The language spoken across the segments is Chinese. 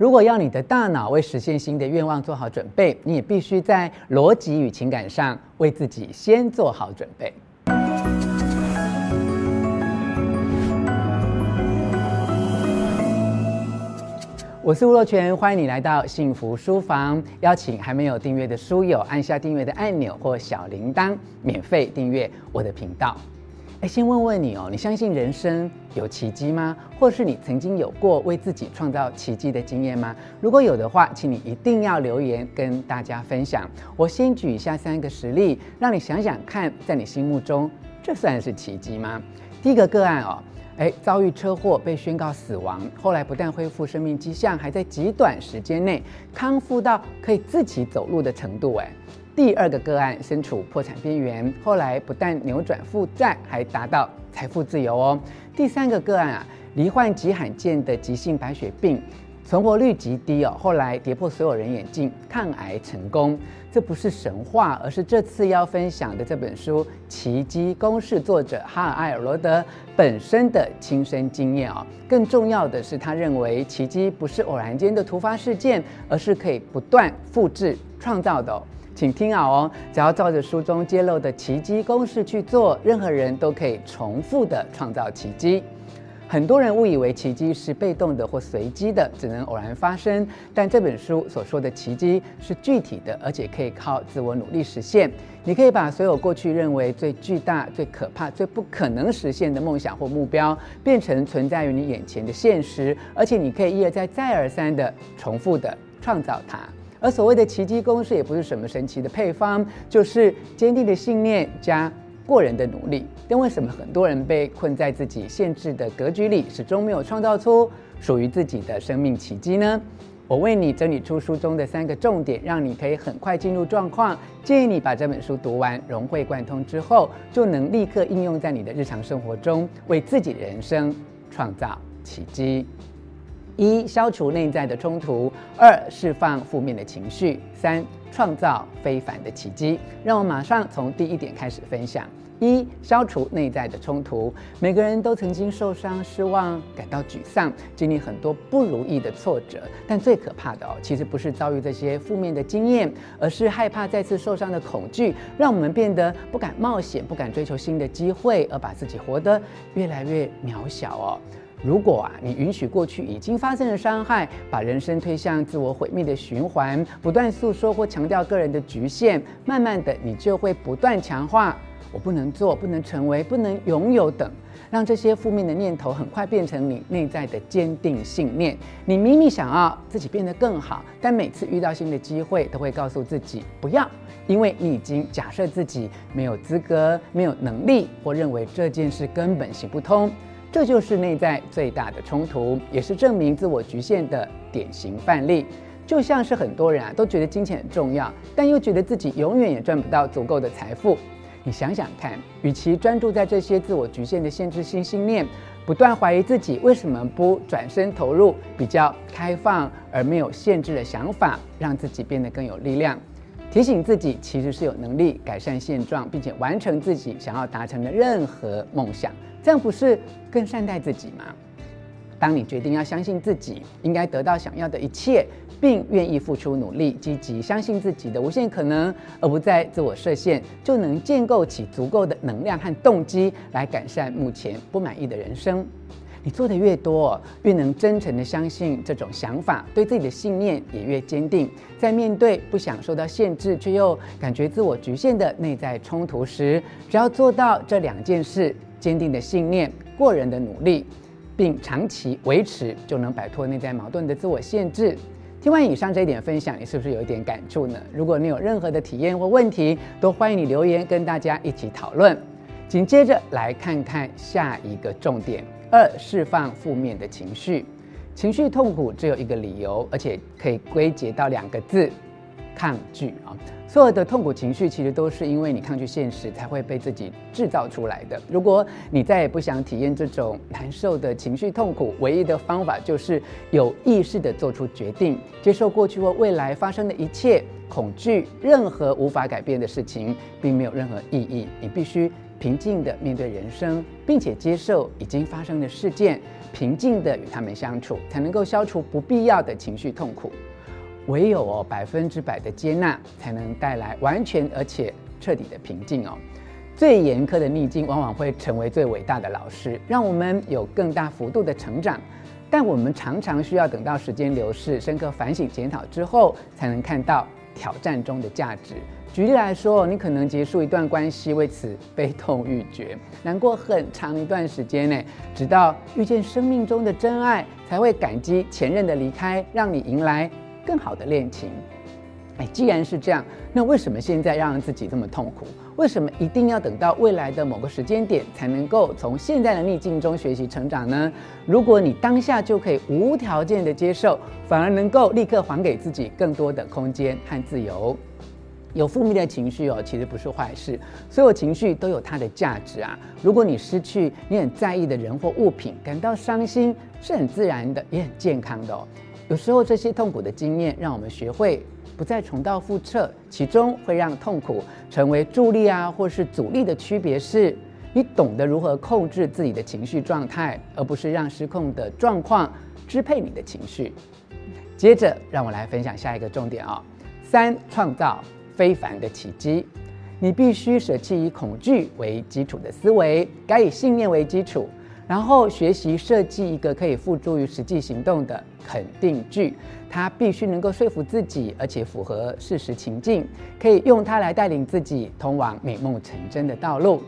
如果要你的大脑为实现新的愿望做好准备，你也必须在逻辑与情感上为自己先做好准备。我是吴若权，欢迎你来到幸福书房。邀请还没有订阅的书友按下订阅的按钮或小铃铛，免费订阅我的频道。先问问你哦，你相信人生有奇迹吗？或是你曾经有过为自己创造奇迹的经验吗？如果有的话，请你一定要留言跟大家分享。我先举一下3个实例，让你想想看，在你心目中这算是奇迹吗？第一个个案哦。遭遇车祸被宣告死亡，后来不但恢复生命迹象，还在极短时间内康复到可以自己走路的程度。第2个个案身处破产边缘，后来不但扭转负债，还达到财富自由哦。第3个个案罹患极罕见的急性白血病，存活率极低哦，后来跌破所有人眼镜，抗癌成功。这不是神话，而是这次要分享的这本书《奇迹公式》作者哈尔艾尔罗德本身的亲身经验哦。更重要的是，他认为奇迹不是偶然间的突发事件，而是可以不断复制创造的哦。请听好哦，只要照着书中揭露的奇迹公式去做，任何人都可以重复的创造奇迹。很多人误以为奇迹是被动的或随机的，只能偶然发生。但这本书所说的奇迹是具体的，而且可以靠自我努力实现。你可以把所有过去认为最巨大、最可怕、最不可能实现的梦想或目标，变成存在于你眼前的现实，而且你可以一而再、再而三的重复的创造它。而所谓的奇迹公式也不是什么神奇的配方，就是坚定的信念加过人的努力。但为什么很多人被困在自己限制的格局里，始终没有创造出属于自己的生命奇迹呢？我为你整理出书中的3个重点，让你可以很快进入状况。建议你把这本书读完，融会贯通之后，就能立刻应用在你的日常生活中，为自己的人生创造奇迹。1、消除内在的冲突；2、释放负面的情绪；3、创造非凡的奇迹。让我马上从第一点开始分享。1、消除内在的冲突。每个人都曾经受伤、失望、感到沮丧，经历很多不如意的挫折。但最可怕的其实不是遭遇这些负面的经验，而是害怕再次受伤的恐惧，让我们变得不敢冒险、不敢追求新的机会，而把自己活得越来越渺小哦。如果你允许过去已经发生的伤害，把人生推向自我毁灭的循环，不断诉说或强调个人的局限，慢慢的你就会不断强化我不能做、不能成为、不能拥有等，让这些负面的念头很快变成你内在的坚定信念。你明明想要自己变得更好，但每次遇到新的机会都会告诉自己不要，因为你已经假设自己没有资格、没有能力，或认为这件事根本行不通。这就是内在最大的冲突，也是证明自我局限的典型范例。就像是很多人都觉得金钱很重要，但又觉得自己永远也赚不到足够的财富。你想想看，与其专注在这些自我局限的限制性信念，不断怀疑自己，为什么不转身投入比较开放而没有限制的想法，让自己变得更有力量？提醒自己其实是有能力改善现状，并且完成自己想要达成的任何梦想，这样不是更善待自己吗？当你决定要相信自己应该得到想要的一切，并愿意付出努力，积极相信自己的无限可能，而不再自我设限，就能建构起足够的能量和动机来改善目前不满意的人生。你做的越多，越能真诚地相信这种想法，对自己的信念也越坚定。在面对不想受到限制却又感觉自我局限的内在冲突时，只要做到这2件事：坚定的信念、过人的努力，并长期维持，就能摆脱内在矛盾的自我限制。听完以上这一点分享，你是不是有一点感触呢？如果你有任何的体验或问题，都欢迎你留言跟大家一起讨论。紧接着来看看下一个重点。2、释放负面的情绪。情绪痛苦只有一个理由，而且可以归结到2个字：抗拒。所有的痛苦情绪其实都是因为你抗拒现实才会被自己制造出来的。如果你再也不想体验这种难受的情绪痛苦，唯一的方法就是有意识地做出决定，接受过去或未来发生的一切。恐惧任何无法改变的事情并没有任何意义，你必须平静地面对人生，并且接受已经发生的事件，平静地与他们相处，才能够消除不必要的情绪痛苦。唯有100%的接纳，才能带来完全而且彻底的平静哦。最严苛的逆境往往会成为最伟大的老师，让我们有更大幅度的成长。但我们常常需要等到时间流逝、深刻反省检讨之后，才能看到挑战中的价值。举例来说，你可能结束一段关系，为此悲痛欲绝，难过很长一段时间呢，直到遇见生命中的真爱，才会感激前任的离开，让你迎来更好的恋情。既然是这样，那为什么现在让自己这么痛苦？为什么一定要等到未来的某个时间点才能够从现在的逆境中学习成长呢？如果你当下就可以无条件的接受，反而能够立刻还给自己更多的空间和自由。有负面的情绪其实不是坏事，所有情绪都有它的价值啊。如果你失去你很在意的人或物品，感到伤心是很自然的，也很健康的。有时候这些痛苦的经验让我们学会不再重蹈覆辙，其中会让痛苦成为助力或是阻力的区别是，你懂得如何控制自己的情绪状态，而不是让失控的状况支配你的情绪。接着，让我来分享下一个重点3，创造非凡的奇迹。你必须舍弃以恐惧为基础的思维，改以信念为基础。然后学习设计一个可以付诸于实际行动的肯定句，它必须能够说服自己，而且符合事实情境，可以用它来带领自己通往美梦成真的道路。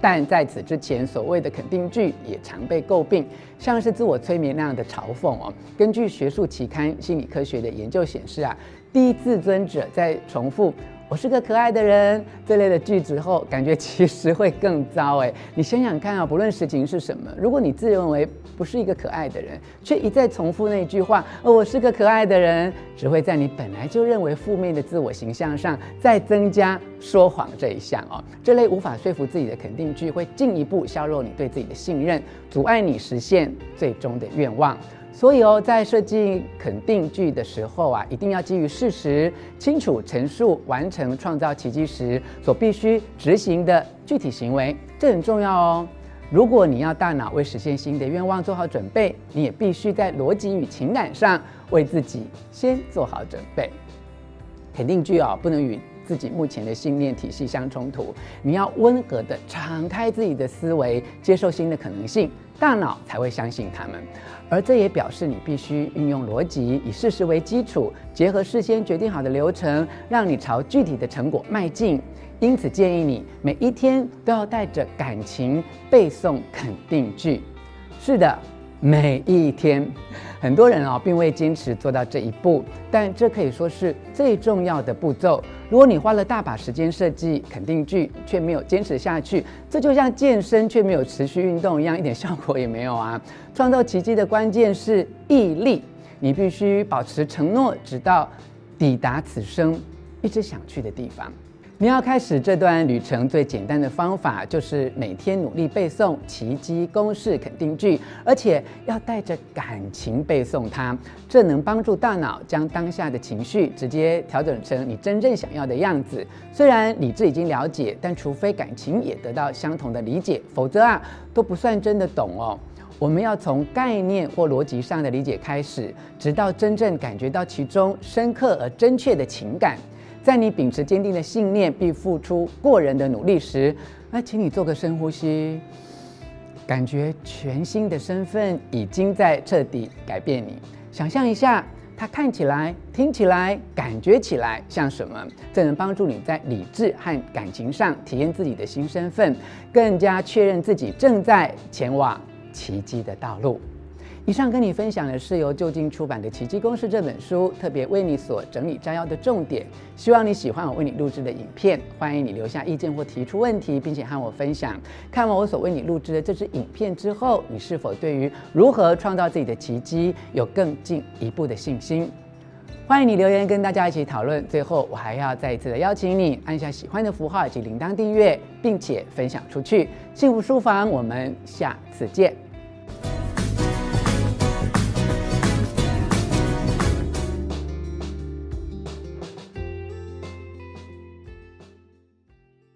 但在此之前，所谓的肯定句也常被诟病，像是自我催眠那样的嘲讽根据学术期刊《心理科学》的研究显示低自尊者在重复我是个可爱的人这类的句子后，感觉其实会更糟。你想想看不论事情是什么，如果你自认为不是一个可爱的人，却一再重复那句话我是个可爱的人，只会在你本来就认为负面的自我形象上再增加说谎这一项这类无法说服自己的肯定句会进一步削弱你对自己的信任，阻碍你实现最终的愿望。所以在设计肯定句的时候一定要基于事实，清楚陈述完成创造奇迹时所必须执行的具体行为，这很重要如果你要大脑为实现新的愿望做好准备，你也必须在逻辑与情感上为自己先做好准备。肯定句不能与自己目前的信念体系相冲突，你要温和地敞开自己的思维，接受新的可能性，大脑才会相信他们。而这也表示你必须运用逻辑，以事实为基础，结合事先决定好的流程，让你朝具体的成果迈进。因此建议你每一天都要带着感情背诵肯定句。是的，每一天。很多人并未坚持做到这一步，但这可以说是最重要的步骤。如果你花了大把时间设计肯定句，却没有坚持下去，这就像健身却没有持续运动一样，一点效果也没有创造奇迹的关键是毅力，你必须保持承诺，直到抵达此生一直想去的地方。你要开始这段旅程最简单的方法就是每天努力背诵奇迹公式肯定句，而且要带着感情背诵它，这能帮助大脑将当下的情绪直接调整成你真正想要的样子。虽然理智已经了解，但除非感情也得到相同的理解，否则都不算真的懂我们要从概念或逻辑上的理解开始，直到真正感觉到其中深刻而真切的情感。在你秉持坚定的信念并付出过人的努力时，请你做个深呼吸，感觉全新的身份已经在彻底改变你。想象一下，它看起来、听起来、感觉起来像什么？这能帮助你在理智和感情上体验自己的新身份，更加确认自己正在前往奇迹的道路。以上跟你分享的是由就近出版的《奇迹公式》这本书特别为你所整理摘要的重点，希望你喜欢我为你录制的影片，欢迎你留下意见或提出问题，并且和我分享看完我所为你录制的这支影片之后，你是否对于如何创造自己的奇迹有更进一步的信心。欢迎你留言跟大家一起讨论。最后我还要再一次的邀请你按下喜欢的符号以及铃铛订阅，并且分享出去。幸福书房，我们下次见。